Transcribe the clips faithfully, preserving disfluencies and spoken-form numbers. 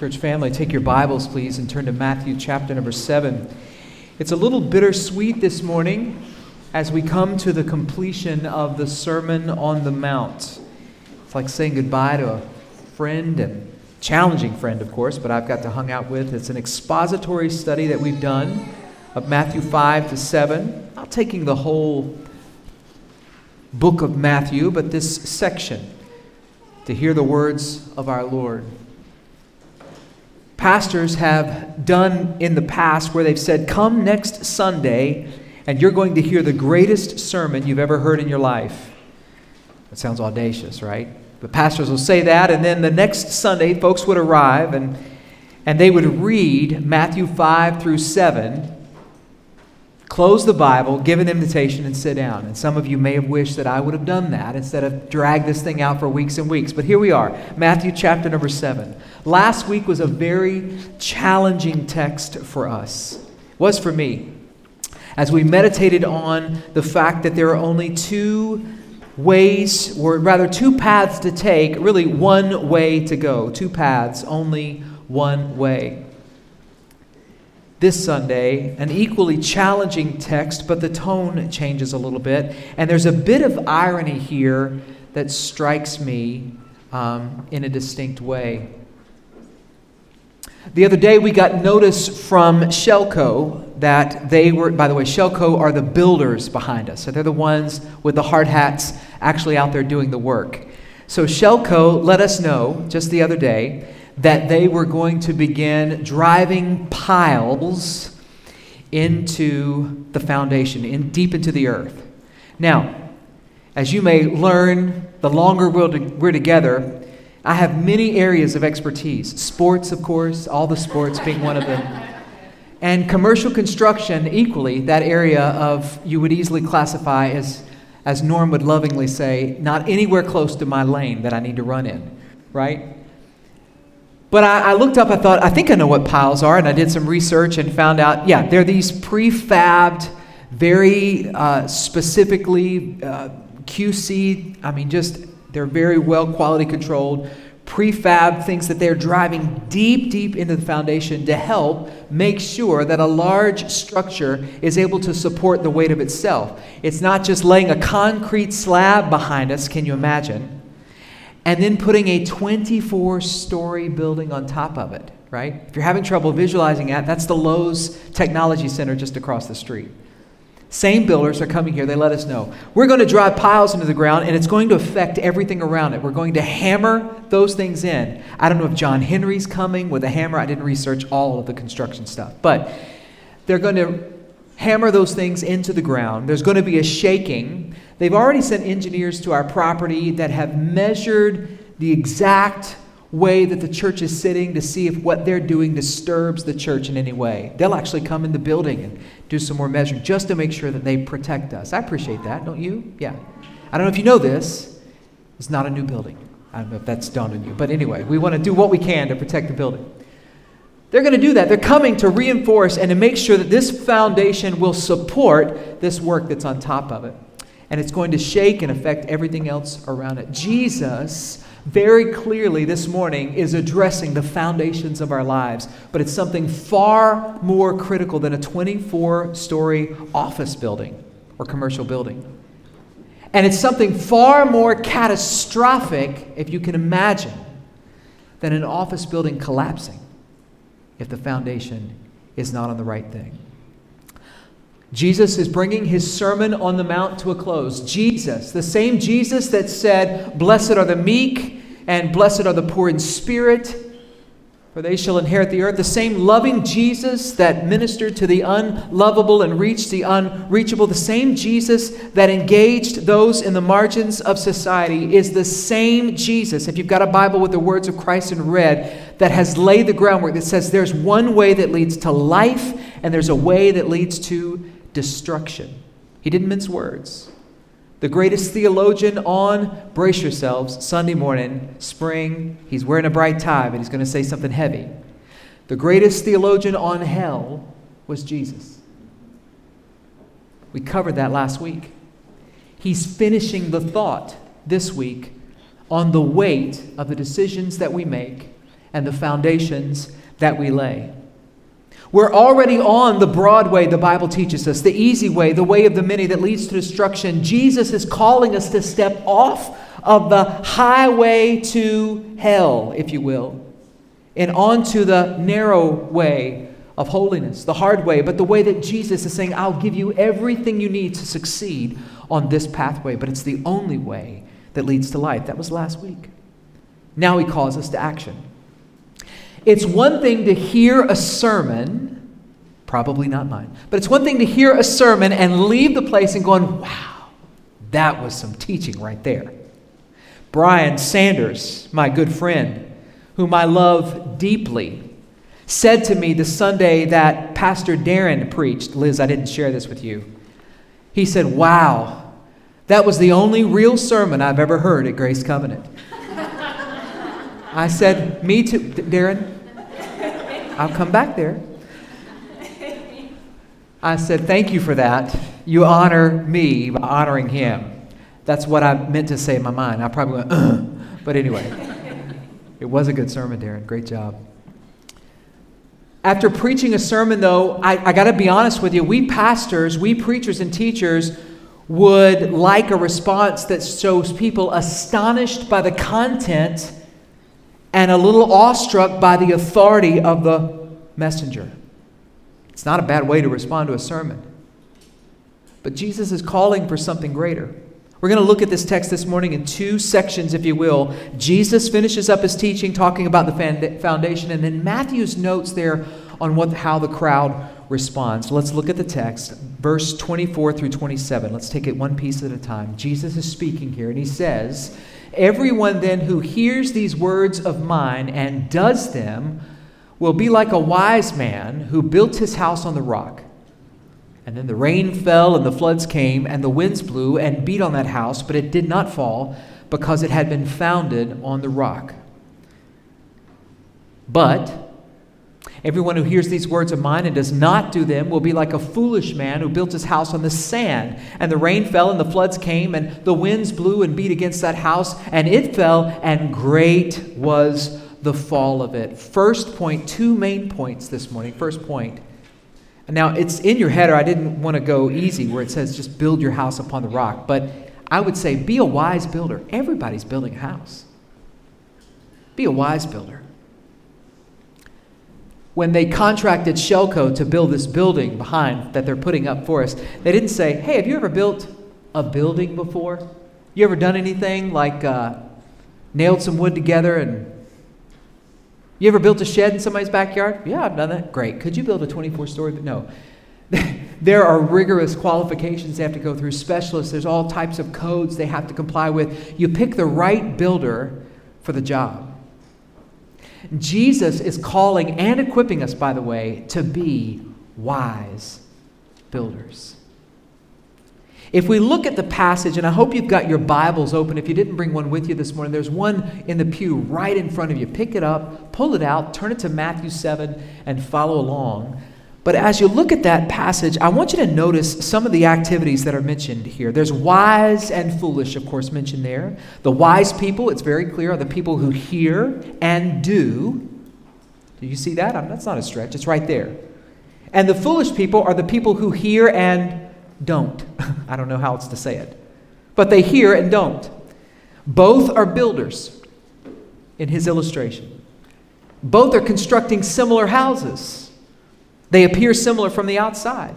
Church family, take your Bibles, please, and turn to Matthew chapter number seven. It's a little bittersweet this morning as we come to the completion of the Sermon on the Mount. It's like saying goodbye to a friend, and challenging friend, of course, but I've got to hang out with. It's an expository study that we've done of Matthew five to seven. Not taking the whole book of Matthew, but this section, to hear the words of our Lord. Pastors have done in the past where they've said, come next Sunday and you're going to hear the greatest sermon you've ever heard in your life. That sounds audacious, right? But pastors will say that, and then the next Sunday folks would arrive and, and they would read Matthew five through seven, close the Bible, give an invitation, and sit down. And some of you may have wished that I would have done that instead of drag this thing out for weeks and weeks. But here we are, Matthew chapter number seven. Last week was a very challenging text for us. It was for me, as we meditated on the fact that there are only two ways, or rather two paths to take, really one way to go. Two paths, only one way. This Sunday, an equally challenging text, but the tone changes a little bit. And there's a bit of irony here that strikes me um, in a distinct way. The other day we got notice from Shelco that they were, by the way, Shelco are the builders behind us. So they're the ones with the hard hats actually out there doing the work. So Shelco let us know just the other day that they were going to begin driving piles into the foundation, in deep into the earth. Now, as you may learn, the longer we're together, I have many areas of expertise. Sports, of course, all the sports being one of them. And commercial construction, equally, that area of, you would easily classify as, as Norm would lovingly say, not anywhere close to my lane that I need to run in, right? But I, I looked up, I thought, I think I know what piles are, and I did some research and found out, yeah, they're these prefabbed, very uh, specifically uh, Q C, I mean, just, they're very well quality controlled, prefab things that they're driving deep, deep into the foundation to help make sure that a large structure is able to support the weight of itself. It's not just laying a concrete slab behind us, can you imagine? And then putting a twenty-four story building on top of it, right? If you're having trouble visualizing that, that's the Lowe's Technology Center just across the street. Same builders are coming here. They let us know. We're going to drive piles into the ground, and it's going to affect everything around it. We're going to hammer those things in. I don't know if John Henry's coming with a hammer. I didn't research all of the construction stuff. But they're going to hammer those things into the ground. There's going to be a shaking. They've already sent engineers to our property that have measured the exact way that the church is sitting to see if what they're doing disturbs the church in any way. They'll actually come in the building and do some more measuring just to make sure that they protect us. I appreciate that, don't you? Yeah. I don't know if you know this. It's not a new building. I don't know if that's dawned on you. But anyway, we want to do what we can to protect the building. They're going to do that. They're coming to reinforce and to make sure that this foundation will support this work that's on top of it. And it's going to shake and affect everything else around it. Jesus, very clearly this morning, is addressing the foundations of our lives. But it's something far more critical than a twenty-four story office building or commercial building. And it's something far more catastrophic, if you can imagine, than an office building collapsing if the foundation is not on the right thing. Jesus is bringing his Sermon on the Mount to a close. Jesus, the same Jesus that said, blessed are the meek and blessed are the poor in spirit, for they shall inherit the earth. The same loving Jesus that ministered to the unlovable and reached the unreachable. The same Jesus that engaged those in the margins of society is the same Jesus, if you've got a Bible with the words of Christ in red, that has laid the groundwork that says there's one way that leads to life and there's a way that leads to destruction. He didn't mince words. The greatest theologian on, brace yourselves, Sunday morning, spring, he's wearing a bright tie, but he's going to say something heavy. The greatest theologian on hell was Jesus. We covered that last week. He's finishing the thought this week on the weight of the decisions that we make and the foundations that we lay. We're already on the broad way the Bible teaches us, the easy way, the way of the many that leads to destruction. Jesus is calling us to step off of the highway to hell, if you will, and onto the narrow way of holiness, the hard way, but the way that Jesus is saying, I'll give you everything you need to succeed on this pathway, but it's the only way that leads to life. That was last week. Now he calls us to action. It's one thing to hear a sermon, probably not mine, but it's one thing to hear a sermon and leave the place and going, wow, that was some teaching right there. Brian Sanders, my good friend, whom I love deeply, said to me the Sunday that Pastor Darren preached, Liz, I didn't share this with you. He said, wow, that was the only real sermon I've ever heard at Grace Covenant. I said, me too, D- Darren, I'll come back there. I said, thank you for that. You honor me by honoring him. That's what I meant to say in my mind. I probably went, ugh. But anyway, it was a good sermon, Darren. Great job. After preaching a sermon, though, I, I got to be honest with you. We pastors, we preachers and teachers would like a response that shows people astonished by the content and a little awestruck by the authority of the messenger. It's not a bad way to respond to a sermon. But Jesus is calling for something greater. We're going to look at this text this morning in two sections, if you will. Jesus finishes up his teaching talking about the foundation, and then Matthew's notes there on what, how the crowd responds. Let's look at the text, verse twenty-four through twenty-seven. Let's take it one piece at a time. Jesus is speaking here, and he says, everyone then who hears these words of mine and does them will be like a wise man who built his house on the rock. And then the rain fell and the floods came and the winds blew and beat on that house, but it did not fall because it had been founded on the rock. But everyone who hears these words of mine and does not do them will be like a foolish man who built his house on the sand. And the rain fell and the floods came and the winds blew and beat against that house, and it fell, and great was the fall of it. First point, two main points this morning. First point. Now, it's in your header. I didn't want to go easy where it says just build your house upon the rock. But I would say be a wise builder. Everybody's building a house. Be a wise builder. When they contracted Shelco to build this building behind that they're putting up for us, they didn't say, hey, have you ever built a building before? You ever done anything like uh, nailed some wood together and you ever built a shed in somebody's backyard? Yeah, I've done that. Great. Could you build a twenty-four story? No. There are rigorous qualifications they have to go through. Specialists, there's all types of codes they have to comply with. You pick the right builder for the job. Jesus is calling and equipping us, by the way, to be wise builders. If we look at the passage, and I hope you've got your Bibles open. If you didn't bring one with you this morning, there's one in the pew right in front of you. Pick it up, pull it out, turn it to Matthew seven, and follow along. But as you look at that passage, I want you to notice some of the activities that are mentioned here. There's wise and foolish, of course, mentioned there. The wise people, it's very clear, are the people who hear and do. Do you see that? I mean, that's not a stretch. It's right there. And the foolish people are the people who hear and don't. I don't know how else to say it. But they hear and don't. Both are builders in his illustration. Both are constructing similar houses. They appear similar from the outside.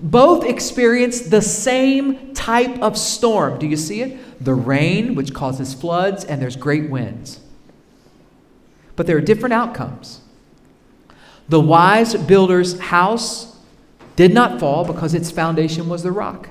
Both experience the same type of storm. Do you see it? The rain, which causes floods, and there's great winds. But there are different outcomes. The wise builder's house did not fall because its foundation was the rock.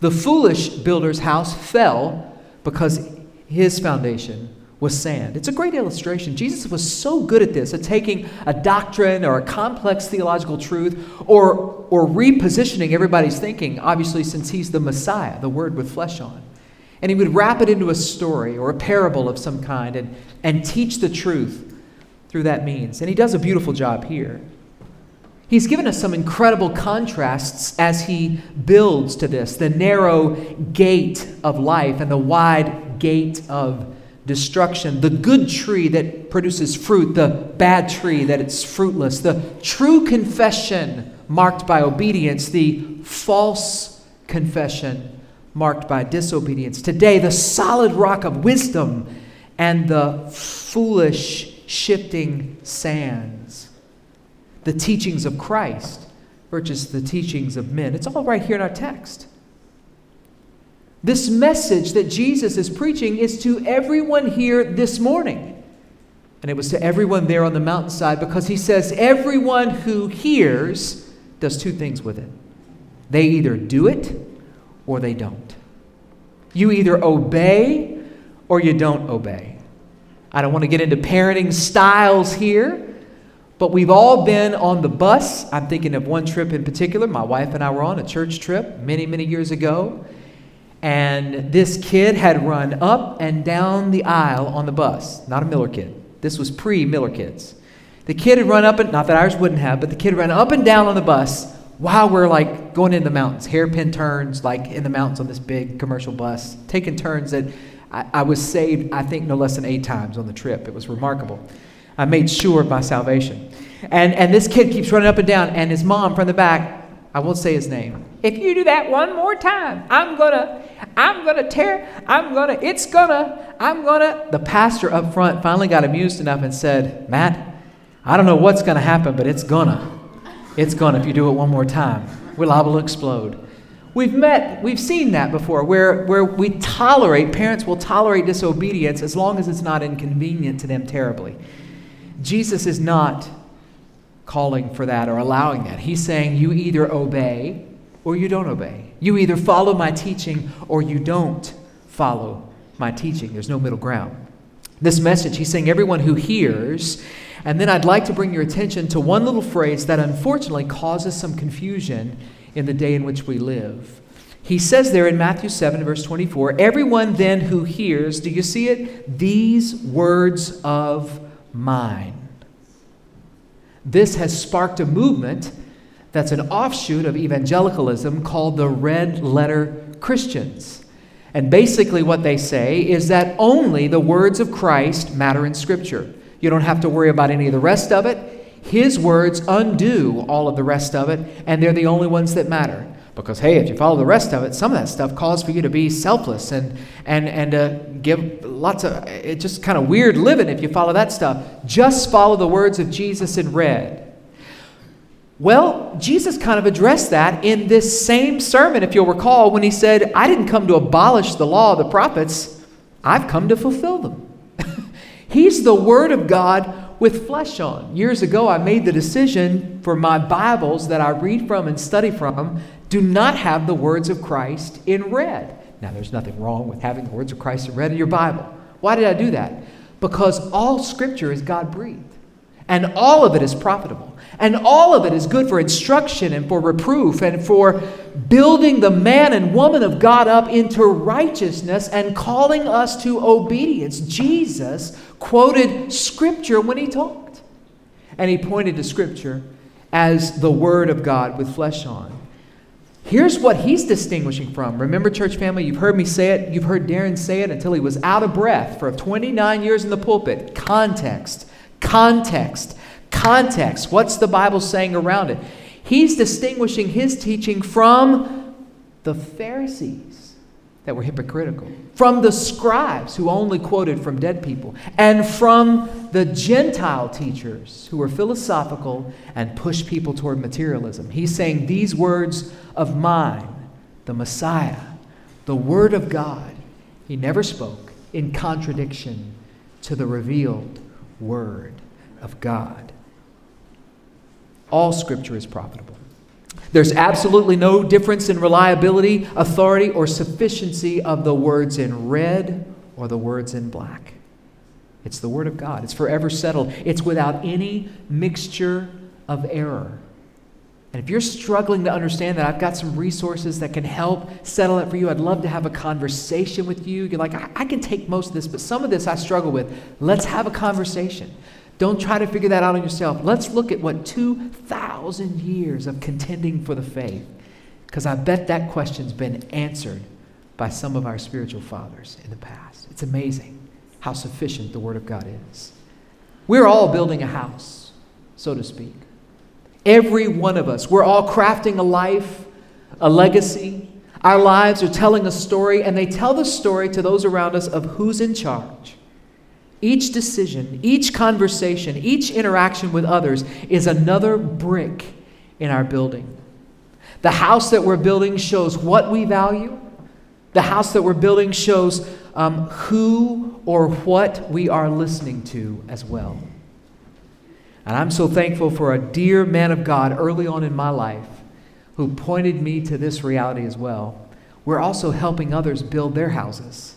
The foolish builder's house fell because his foundation was sand. It's a great illustration. Jesus was so good at this, at taking a doctrine or a complex theological truth or, or repositioning everybody's thinking, obviously, since he's the Messiah, the Word with flesh on. And he would wrap it into a story or a parable of some kind and, and teach the truth through that means. And he does a beautiful job here. He's given us some incredible contrasts as he builds to this, the narrow gate of life and the wide gate of destruction. The good tree that produces fruit, the bad tree that it's fruitless. The true confession marked by obedience, the false confession marked by disobedience. Today, the solid rock of wisdom and the foolish shifting sands. The teachings of Christ versus the teachings of men. It's all right here in our text. This message that Jesus is preaching is to everyone here this morning. And it was to everyone there on the mountainside, because he says everyone who hears does two things with it. They either do it or they don't. You either obey or you don't obey. I don't want to get into parenting styles here, but we've all been on the bus. I'm thinking of one trip in particular. My wife and I were on a church trip many, many years ago. And this kid had run up and down the aisle on the bus. Not a Miller kid. This was pre-Miller kids. The kid had run up, and not that ours wouldn't have, but the kid ran up and down on the bus while we're like going into the mountains, hairpin turns, like in the mountains on this big commercial bus, taking turns that I, I was saved, I think, no less than eight times on the trip. It was remarkable. I made sure of my salvation. And and this kid keeps running up and down, and his mom from the back, I won't say his name. If you do that one more time, I'm gonna, I'm gonna tear, I'm gonna, it's gonna, I'm gonna. The pastor up front finally got amused enough and said, Matt, I don't know what's gonna happen, but it's gonna. It's gonna if you do it one more time. We're liable to explode. We've met, we've seen that before, where, where we tolerate, parents will tolerate disobedience as long as it's not inconvenient to them terribly. Jesus is not calling for that or allowing that. He's saying you either obey or you don't obey. You either follow my teaching or you don't follow my teaching. There's no middle ground. This message, he's saying everyone who hears, and then I'd like to bring your attention to one little phrase that unfortunately causes some confusion in the day in which we live. He says there in Matthew seven, verse twenty-four, everyone then who hears, do you see it? These words of mine. This has sparked a movement that's an offshoot of evangelicalism called the Red Letter Christians. And basically what they say is that only the words of Christ matter in Scripture. You don't have to worry about any of the rest of it. His words undo all of the rest of it, and they're the only ones that matter. Because, hey, if you follow the rest of it, some of that stuff calls for you to be selfless and and and uh, give lots of, it's just kind of weird living if you follow that stuff. Just follow the words of Jesus in red. Well, Jesus kind of addressed that in this same sermon, if you'll recall, when he said, I didn't come to abolish the law of the prophets. I've come to fulfill them. He's the Word of God with flesh on. Years ago, I made the decision for my Bibles that I read from and study from do not have the words of Christ in red. Now, there's nothing wrong with having the words of Christ in red in your Bible. Why did I do that? Because all Scripture is God-breathed, and all of it is profitable, and all of it is good for instruction and for reproof and for building the man and woman of God up into righteousness and calling us to obedience. Jesus quoted Scripture when he talked, and he pointed to Scripture as the Word of God with flesh on. Here's what he's distinguishing from. Remember, church family, you've heard me say it. You've heard Darren say it until he was out of breath for twenty-nine years in the pulpit. Context, context, context. What's the Bible saying around it? He's distinguishing his teaching from the Pharisees that were hypocritical, from the scribes who only quoted from dead people, and from the Gentile teachers who were philosophical and pushed people toward materialism. He's saying these words of mine, the Messiah, the Word of God, he never spoke in contradiction to the revealed Word of God. All Scripture is profitable. There's absolutely no difference in reliability, authority, or sufficiency of the words in red or the words in black. It's the Word of God. It's forever settled. It's without any mixture of error. And if you're struggling to understand that, I've got some resources that can help settle it for you. I'd love to have a conversation with you. You're like, I, I can take most of this, but some of this I struggle with. Let's have a conversation. Don't try to figure that out on yourself. Let's look at what two thousand years of contending for the faith, because I bet that question's been answered by some of our spiritual fathers in the past. It's amazing how sufficient the Word of God is. We're all building a house, so to speak. Every one of us. We're all crafting a life, a legacy. Our lives are telling a story, and they tell the story to those around us of who's in charge. Each decision, each conversation, each interaction with others is another brick in our building. The house that we're building shows what we value. The house that we're building shows um, who or what we are listening to as well. And I'm so thankful for a dear man of God early on in my life who pointed me to this reality as well. We're also helping others build their houses.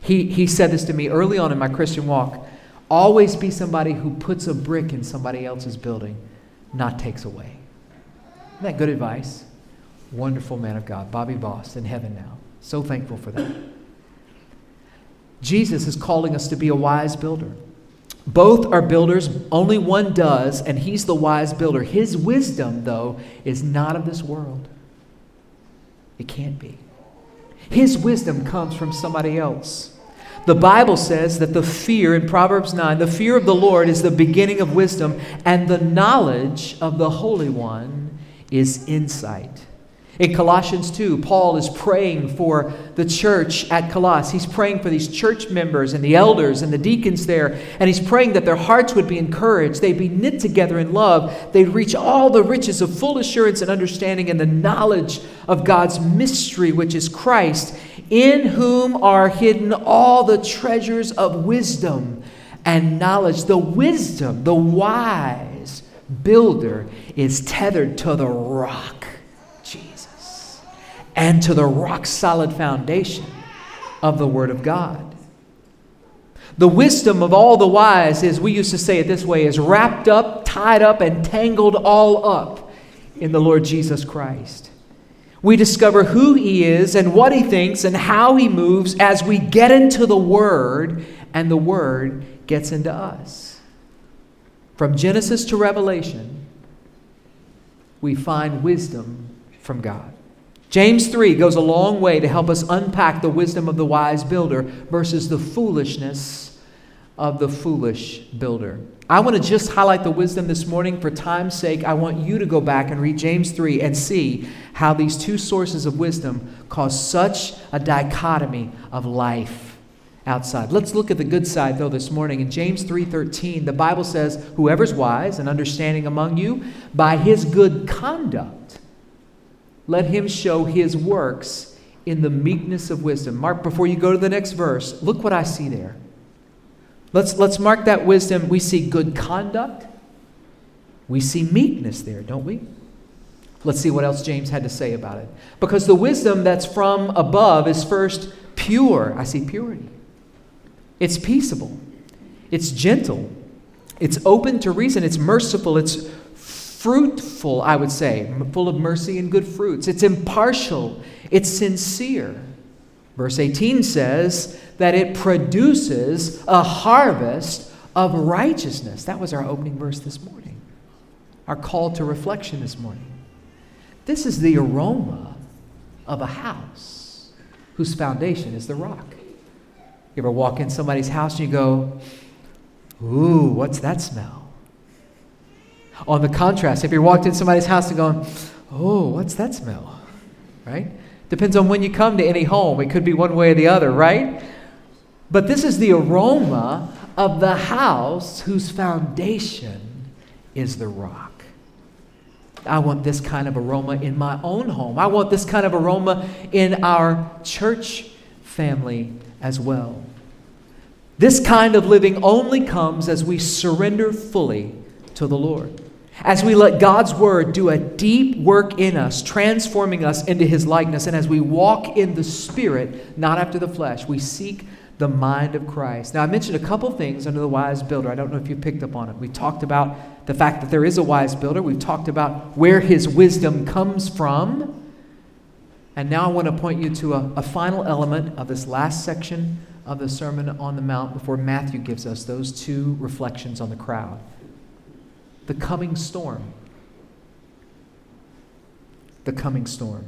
He, he said this to me early on in my Christian walk. Always be somebody who puts a brick in somebody else's building, not takes away. Isn't that good advice? Wonderful man of God, Bobby Boss, in heaven now. So thankful for that. Jesus is calling us to be a wise builder. Both are builders. Only one does, and he's the wise builder. His wisdom, though, is not of this world. It can't be. His wisdom comes from somebody else. The Bible says that the fear, in Proverbs nine, the fear of the Lord is the beginning of wisdom, and the knowledge of the Holy One is insight. In Colossians two, Paul is praying for the church at Colossae. He's praying for these church members and the elders and the deacons there, and he's praying that their hearts would be encouraged, they'd be knit together in love, they'd reach all the riches of full assurance and understanding and the knowledge of God's mystery, which is Christ, in whom are hidden all the treasures of wisdom and knowledge. The wisdom, the wise builder is tethered to the rock. And to the rock-solid foundation of the Word of God. The wisdom of all the wise, as we used to say it this way, is wrapped up, tied up, and tangled all up in the Lord Jesus Christ. We discover who He is and what He thinks and how He moves as we get into the Word and the Word gets into us. From Genesis to Revelation, we find wisdom from God. James three goes a long way to help us unpack the wisdom of the wise builder versus the foolishness of the foolish builder. I want to just highlight the wisdom this morning. For time's sake, I want you to go back and read James three and see how these two sources of wisdom cause such a dichotomy of life outside. Let's look at the good side, though, this morning. In James three thirteen, the Bible says, "Whoever's wise and understanding among you, by his good conduct, let him show his works in the meekness of wisdom." Mark, before you go to the next verse, look what I see there. Let's, let's mark that wisdom. We see good conduct. We see meekness there, don't we? Let's see what else James had to say about it. Because the wisdom that's from above is first pure. I see purity. It's peaceable. It's gentle. It's open to reason. It's merciful. It's fruitful, I would say, full of mercy and good fruits. It's impartial. It's sincere. Verse eighteen says that it produces a harvest of righteousness. That was our opening verse this morning, our call to reflection this morning. This is the aroma of a house whose foundation is the rock. You ever walk in somebody's house and you go, "Ooh, what's that smell?" On the contrast, if you walked in somebody's house and going, "Oh, what's that smell?" Right? Depends on when you come to any home. It could be one way or the other, right? But this is the aroma of the house whose foundation is the rock. I want this kind of aroma in my own home. I want this kind of aroma in our church family as well. This kind of living only comes as we surrender fully to the Lord, as we let God's Word do a deep work in us, transforming us into His likeness, and as we walk in the Spirit, not after the flesh, we seek the mind of Christ. Now, I mentioned a couple things under the wise builder. I don't know if you picked up on it. We talked about the fact that there is a wise builder. We've talked about where his wisdom comes from. And now I want to point you to a, a final element of this last section of the Sermon on the Mount before Matthew gives us those two reflections on the crowd. The coming storm. The coming storm.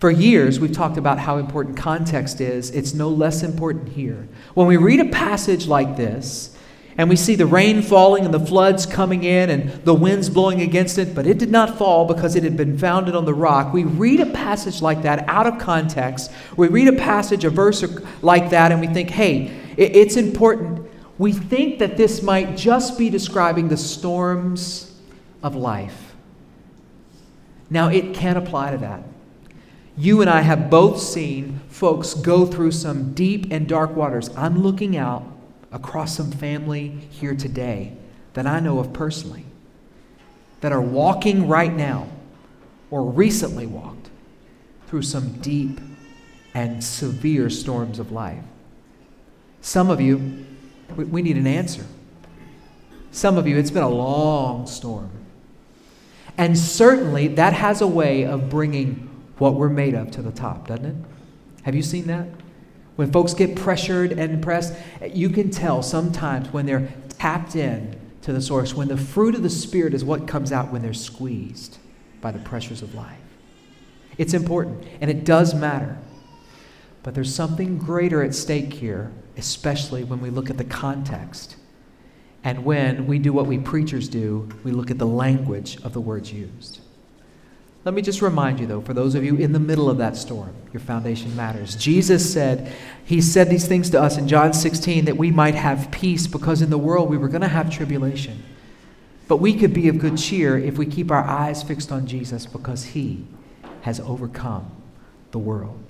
For years, we've talked about how important context is. It's no less important here. When we read a passage like this, and we see the rain falling and the floods coming in and the winds blowing against it, but it did not fall because it had been founded on the rock. We read a passage like that out of context. We read a passage, a verse like that, and we think, hey, it's important. We think that this might just be describing the storms of life. Now, it can apply to that. You and I have both seen folks go through some deep and dark waters. I'm looking out across some family here today that I know of personally that are walking right now or recently walked through some deep and severe storms of life. Some of you, we, we need an answer. Some of you, it's been a long storm. And certainly that has a way of bringing what we're made of to the top, doesn't it? Have you seen that? When folks get pressured and pressed, you can tell sometimes when they're tapped in to the source, when the fruit of the Spirit is what comes out when they're squeezed by the pressures of life. It's important, and it does matter. But there's something greater at stake here, especially when we look at the context. And when we do what we preachers do, we look at the language of the words used. Let me just remind you, though, for those of you in the middle of that storm, your foundation matters. Jesus said, he said these things to us in John sixteen, that we might have peace, because in the world we were going to have tribulation. But we could be of good cheer if we keep our eyes fixed on Jesus, because he has overcome the world.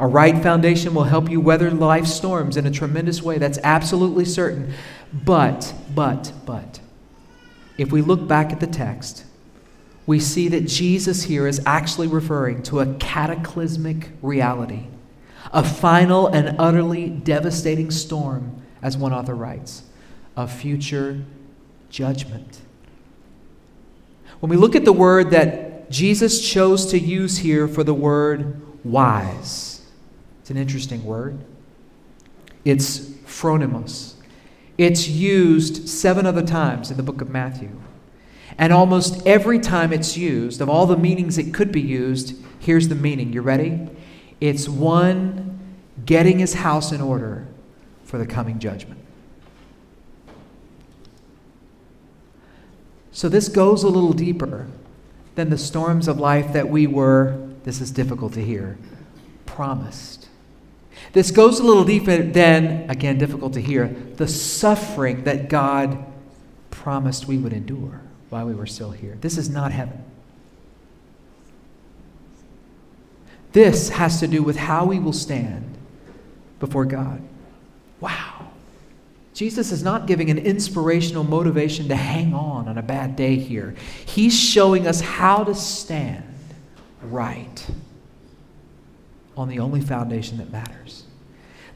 A right foundation will help you weather life's storms in a tremendous way. That's absolutely certain. But, but, but, if we look back at the text, we see that Jesus here is actually referring to a cataclysmic reality, a final and utterly devastating storm, as one author writes, of future judgment. When we look at the word that Jesus chose to use here for the word wise, it's an interesting word. It's phronimos. It's used seven other times in the book of Matthew. And almost every time it's used, of all the meanings it could be used, here's the meaning. You ready? It's one getting his house in order for the coming judgment. So this goes a little deeper than the storms of life that we were, this is difficult to hear, promised. This goes a little deeper than, again, difficult to hear, the suffering that God promised we would endure while we were still here. This is not heaven. This has to do with how we will stand before God. Wow. Jesus is not giving an inspirational motivation to hang on on a bad day here. He's showing us how to stand right on the only foundation that matters.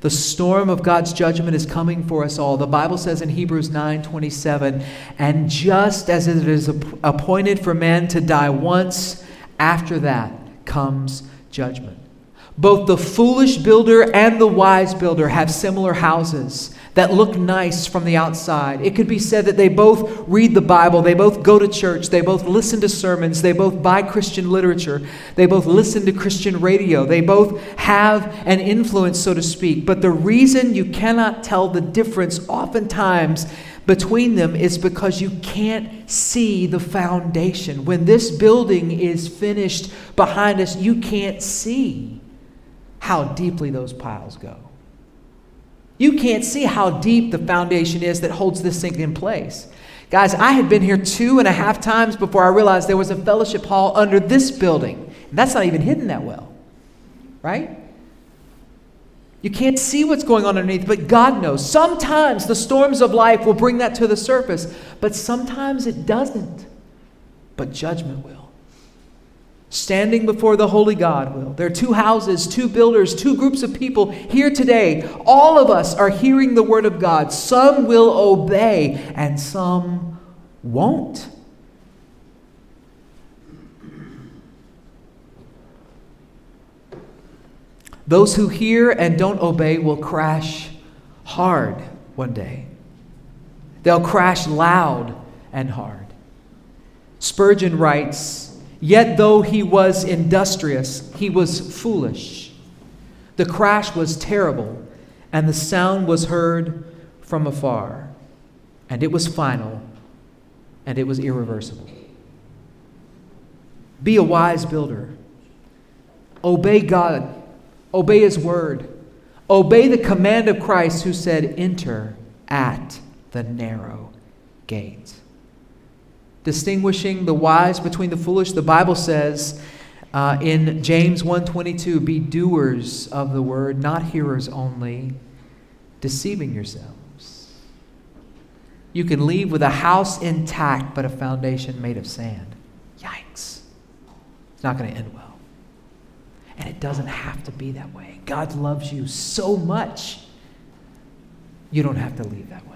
The storm of God's judgment is coming for us all. The Bible says in Hebrews nine twenty-seven, and just as it is appointed for man to die once, after that comes judgment. Both the foolish builder and the wise builder have similar houses that look nice from the outside. It could be said that they both read the Bible, they both go to church, they both listen to sermons, they both buy Christian literature, they both listen to Christian radio, they both have an influence, so to speak. But the reason you cannot tell the difference oftentimes between them is because you can't see the foundation. When this building is finished behind us, you can't see how deeply those piles go. You can't see how deep the foundation is that holds this thing in place. Guys, I had been here two and a half times before I realized there was a fellowship hall under this building. And that's not even hidden that well, right? You can't see what's going on underneath, but God knows. Sometimes the storms of life will bring that to the surface, but sometimes it doesn't. But judgment will. Standing before the holy God will. There are two houses, two builders, two groups of people here today. All of us are hearing the word of God. Some will obey and some won't. Those who hear and don't obey will crash hard one day. They'll crash loud and hard. Spurgeon writes, Yet though he was industrious, he was foolish. The crash was terrible, and the sound was heard from afar. And it was final, and it was irreversible. Be a wise builder. Obey God. Obey his word. Obey the command of Christ, who said, "Enter at the narrow gate." Distinguishing the wise between the foolish, the Bible says uh, in James one twenty-two, "Be doers of the word, not hearers only, deceiving yourselves." You can leave with a house intact, but a foundation made of sand. Yikes. It's not going to end well. And it doesn't have to be that way. God loves you so much, you don't have to leave that way.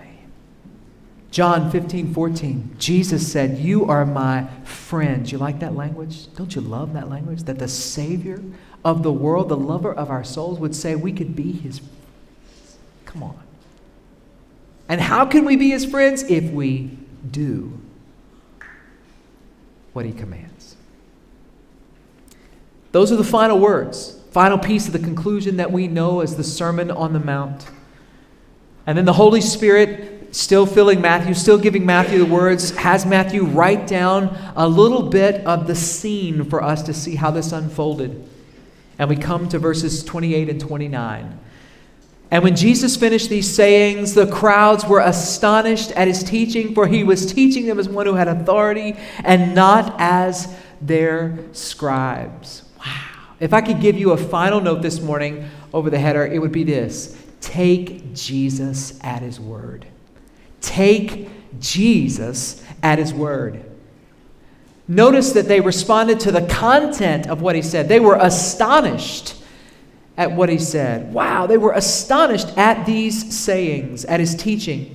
John fifteen fourteen, Jesus said, "You are my friends." You like that language? Don't you love that language? That the Savior of the world, the lover of our souls, would say we could be his friends. Come on. And how can we be his friends? If we do what he commands. Those are the final words, final piece of the conclusion that we know as the Sermon on the Mount. And then the Holy Spirit, still filling Matthew, still giving Matthew the words, has Matthew write down a little bit of the scene for us to see how this unfolded. And we come to verses twenty-eight and twenty-nine. "And when Jesus finished these sayings, the crowds were astonished at his teaching, for he was teaching them as one who had authority and not as their scribes." Wow. If I could give you a final note this morning over the header, it would be this: take Jesus at his word. Take Jesus at his word. Notice that they responded to the content of what he said. They were astonished at what he said. Wow, they were astonished at these sayings, at his teaching.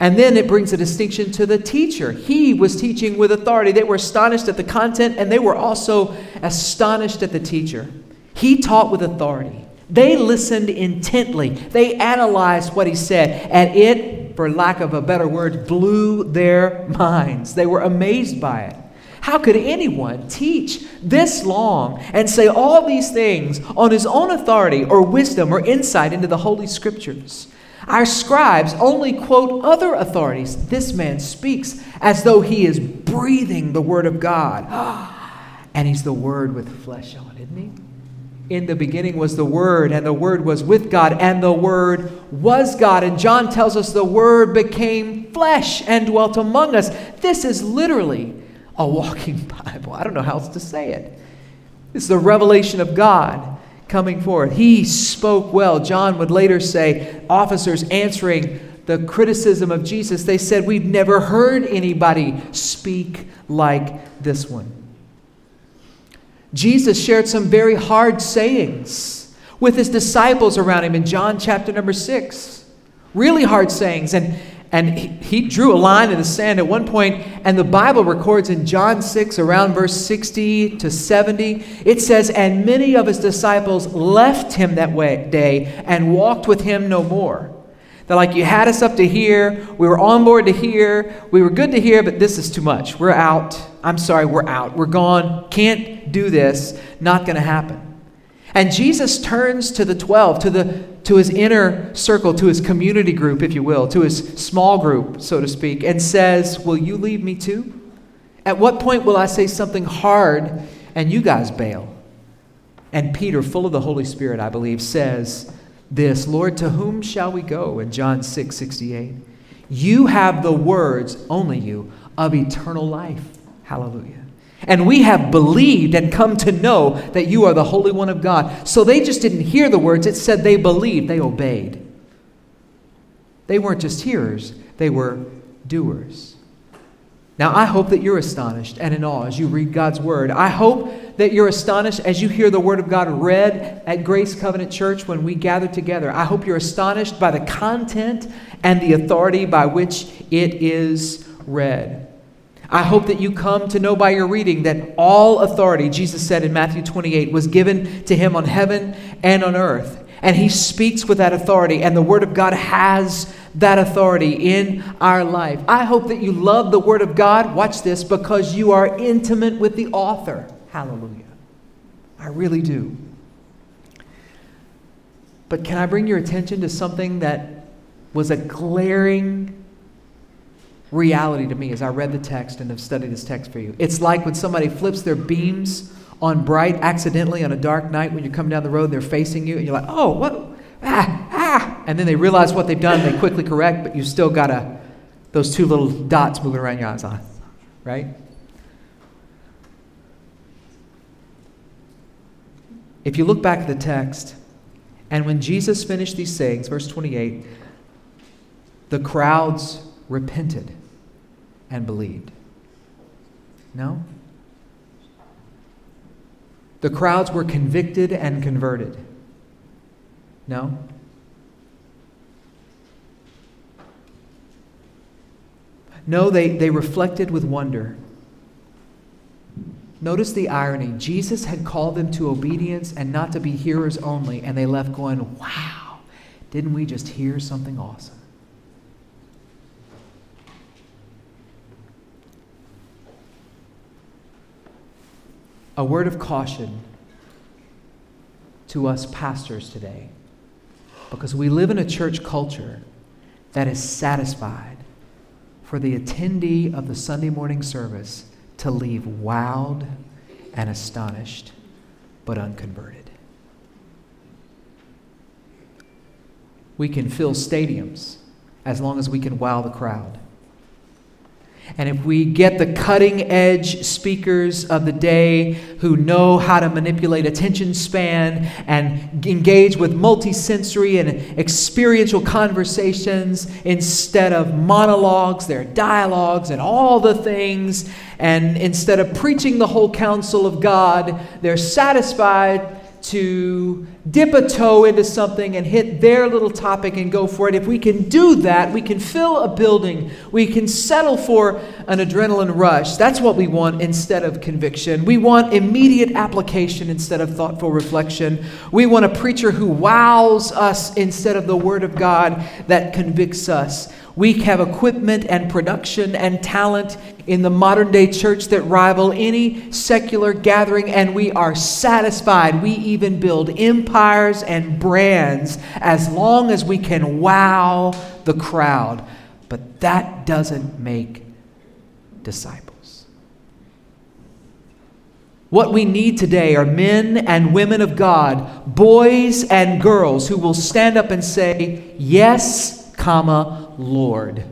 And then it brings a distinction to the teacher. He was teaching with authority. They were astonished at the content, and they were also astonished at the teacher. He taught with authority. They listened intently. They analyzed what he said, and it, for lack of a better word, blew their minds. They were amazed by it. How could anyone teach this long and say all these things on his own authority or wisdom or insight into the Holy Scriptures? Our scribes only quote other authorities. This man speaks as though he is breathing the Word of God. And he's the Word with flesh on, isn't he? "In the beginning was the Word, and the Word was with God, and the Word was God." And John tells us the Word became flesh and dwelt among us. This is literally a walking Bible. I don't know how else to say it. It's the revelation of God coming forward. He spoke well. John would later say, officers answering the criticism of Jesus, they said, "We've never heard anybody speak like this one." Jesus shared some very hard sayings with his disciples around him in John chapter number six. Really hard sayings. And, and he, he drew a line in the sand at one point, and the Bible records in John six, around verse sixty to seventy, it says, "And many of his disciples left him that way, day and walked with him no more." They're like, "You had us up to here, we were on board to here, we were good to here, but this is too much. We're out. I'm sorry, we're out. We're gone. Can't do this. Not going to happen." And Jesus turns to the twelve, to the to his inner circle, to his community group, if you will, to his small group, so to speak, and says, "Will you leave me too? At what point will I say something hard and you guys bail?" And Peter, full of the Holy Spirit, I believe, says this, "Lord, to whom shall we go?" In John six sixty-eight, "You have the words, only you, of eternal life." Hallelujah. "And we have believed and come to know that you are the Holy One of God." So they just didn't hear the words. It said they believed, they obeyed. They weren't just hearers, they were doers. Now, I hope that you're astonished and in awe as you read God's word. I hope that you're astonished as you hear the word of God read at Grace Covenant Church when we gather together. I hope you're astonished by the content and the authority by which it is read. I hope that you come to know by your reading that all authority, Jesus said in Matthew twenty-eight, was given to him on heaven and on earth. And he speaks with that authority, and the Word of God has that authority in our life. I hope that you love the Word of God, watch this, because you are intimate with the author. Hallelujah. I really do. But can I bring your attention to something that was a glaring reality to me as I read the text and have studied this text for you? It's like when somebody flips their beams on bright accidentally on a dark night when you're coming down the road and they're facing you and you're like, oh, what? Ah, ah. And then they realize what they've done, they quickly correct, but you've still got a, those two little dots moving around your eyes on, right? If you look back at the text, and when Jesus finished these sayings, verse twenty-eight, the crowds repented and believed. No? The crowds were convicted and converted. No? No, they, they reflected with wonder. Notice the irony. Jesus had called them to obedience and not to be hearers only, and they left going, wow, didn't we just hear something awesome? A word of caution to us pastors today, because we live in a church culture that is satisfied for the attendee of the Sunday morning service to leave wowed and astonished but unconverted. We can fill stadiums as long as we can wow the crowd. And if we get the cutting-edge speakers of the day who know how to manipulate attention span and engage with multi-sensory and experiential conversations instead of monologues, their dialogues and all the things, and instead of preaching the whole counsel of God, they're satisfied to dip a toe into something and hit their little topic and go for it. If we can do that, we can fill a building. We can settle for an adrenaline rush. That's what we want instead of conviction. We want immediate application instead of thoughtful reflection. We want a preacher who wows us instead of the Word of God that convicts us. We have equipment and production and talent in the modern day church that rival any secular gathering, and we are satisfied. We even build empires and brands as long as we can wow the crowd. But that doesn't make disciples. What we need today are men and women of God, boys and girls who will stand up and say, yes, comma, Lord,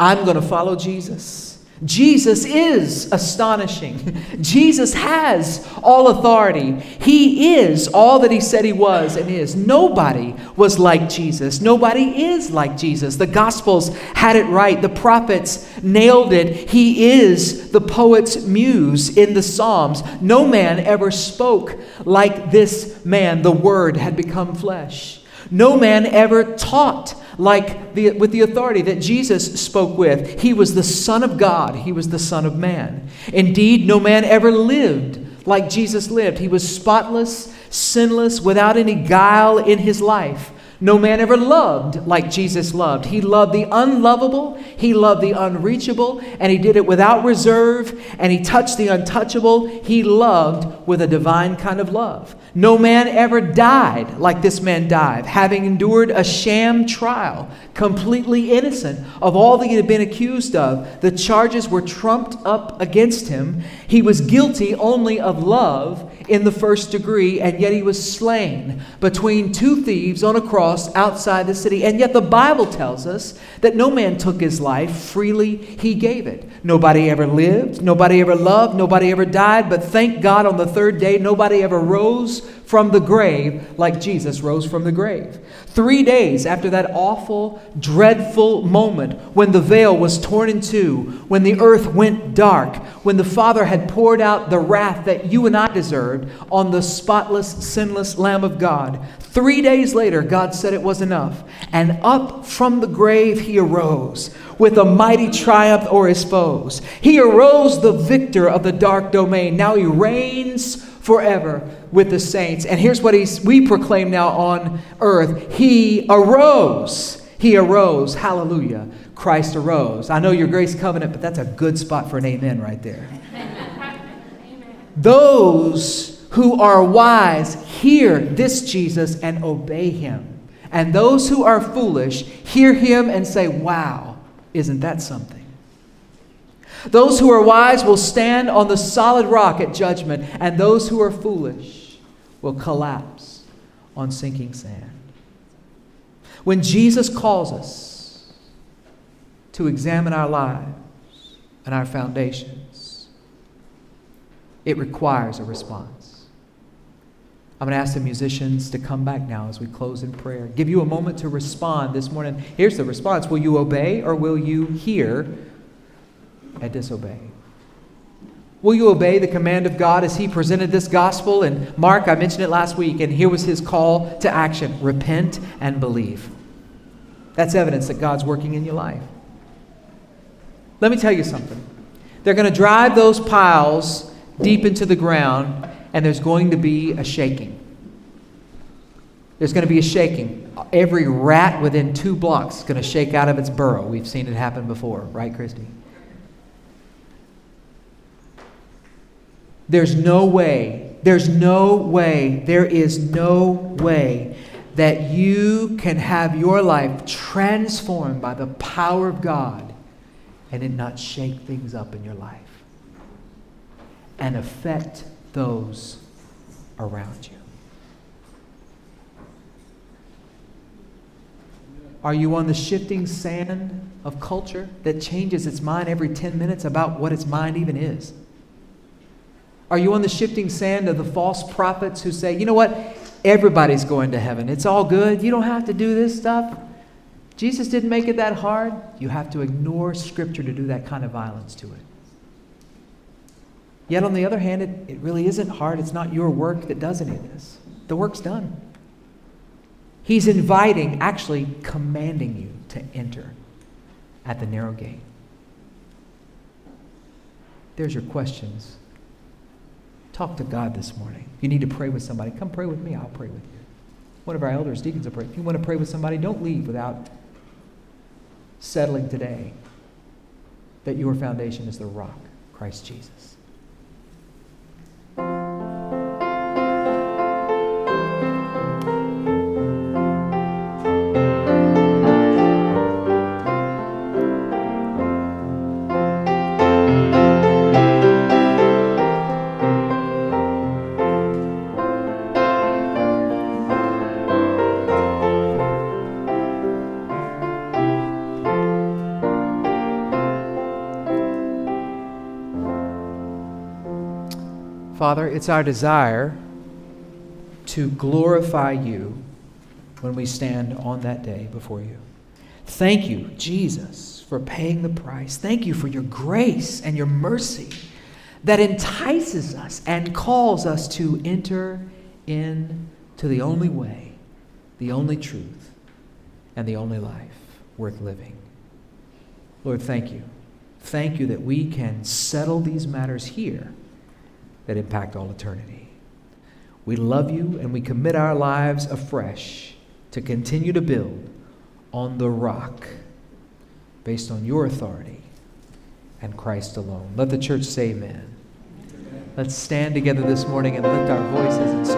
I'm going to follow Jesus. Jesus is astonishing. Jesus has all authority. He is all that he said he was and is. Nobody was like Jesus. Nobody is like Jesus. The Gospels had it right. The prophets nailed it. He is the poet's muse in the Psalms. No man ever spoke like this man. The Word had become flesh. No man ever taught like the, with the authority that Jesus spoke with. He was the Son of God. He was the Son of Man. Indeed, no man ever lived like Jesus lived. He was spotless, sinless, without any guile in his life. No man ever loved like Jesus loved. He loved the unlovable, he loved the unreachable, and he did it without reserve, and he touched the untouchable. He loved with a divine kind of love. No man ever died like this man died, having endured a sham trial, completely innocent of all that he had been accused of. The charges were trumped up against him. He was guilty only of love in the first degree, and yet he was slain between two thieves on a cross outside the city. And yet the Bible tells us that no man took his life, freely he gave it. Nobody ever lived, nobody ever loved, nobody ever died, but thank God on the third day nobody ever rose from the grave like Jesus rose from the grave. Three days after that awful, dreadful moment when the veil was torn in two, when the earth went dark, when the Father had poured out the wrath that you and I deserved on the spotless, sinless Lamb of God, three days later, God said it was enough. And up from the grave he arose with a mighty triumph o'er his foes. He arose the victor of the dark domain. Now he reigns forever with the saints. And here's what he's, we proclaim now on earth. He arose. He arose. Hallelujah. Christ arose. I know your Grace Covenant, but that's a good spot for an amen right there. Amen. Those who are wise hear this Jesus and obey him. And those who are foolish hear him and say, wow, isn't that something? Those who are wise will stand on the solid rock at judgment, and those who are foolish will collapse on sinking sand. When Jesus calls us to examine our lives and our foundations, it requires a response. I'm going to ask the musicians to come back now as we close in prayer. Give you a moment to respond this morning. Here's the response. Will you obey or will you hear and disobey? Will you obey the command of God as he presented this gospel? And Mark, I mentioned it last week, and here was his call to action. Repent and believe. That's evidence that God's working in your life. Let me tell you something. They're going to drive those piles deep into the ground, and there's going to be a shaking. There's going to be a shaking. Every rat within two blocks is going to shake out of its burrow. We've seen it happen before, right, Christy? There's no way, there's no way, there is no way that you can have your life transformed by the power of God and it not shake things up in your life and affect those around you. Are you on the shifting sand of culture that changes its mind every ten minutes about what its mind even is? Are you on the shifting sand of the false prophets who say, you know what, everybody's going to heaven. It's all good. You don't have to do this stuff. Jesus didn't make it that hard. You have to ignore Scripture to do that kind of violence to it. Yet on the other hand, it, it really isn't hard. It's not your work that does any of this. The work's done. He's inviting, actually commanding you to enter at the narrow gate. There's your questions. Talk to God this morning. You need to pray with somebody. Come pray with me. I'll pray with you. One of our elders, deacons will pray. If you want to pray with somebody, don't leave without settling today that your foundation is the rock, Christ Jesus. Father, it's our desire to glorify you when we stand on that day before you. Thank you, Jesus, for paying the price. Thank you for your grace and your mercy that entices us and calls us to enter into the only way, the only truth, and the only life worth living. Lord, thank you. Thank you that we can settle these matters here that impact all eternity. We love you and we commit our lives afresh to continue to build on the rock based on your authority and Christ alone. Let the church say amen. Amen. Let's stand together this morning and lift our voices and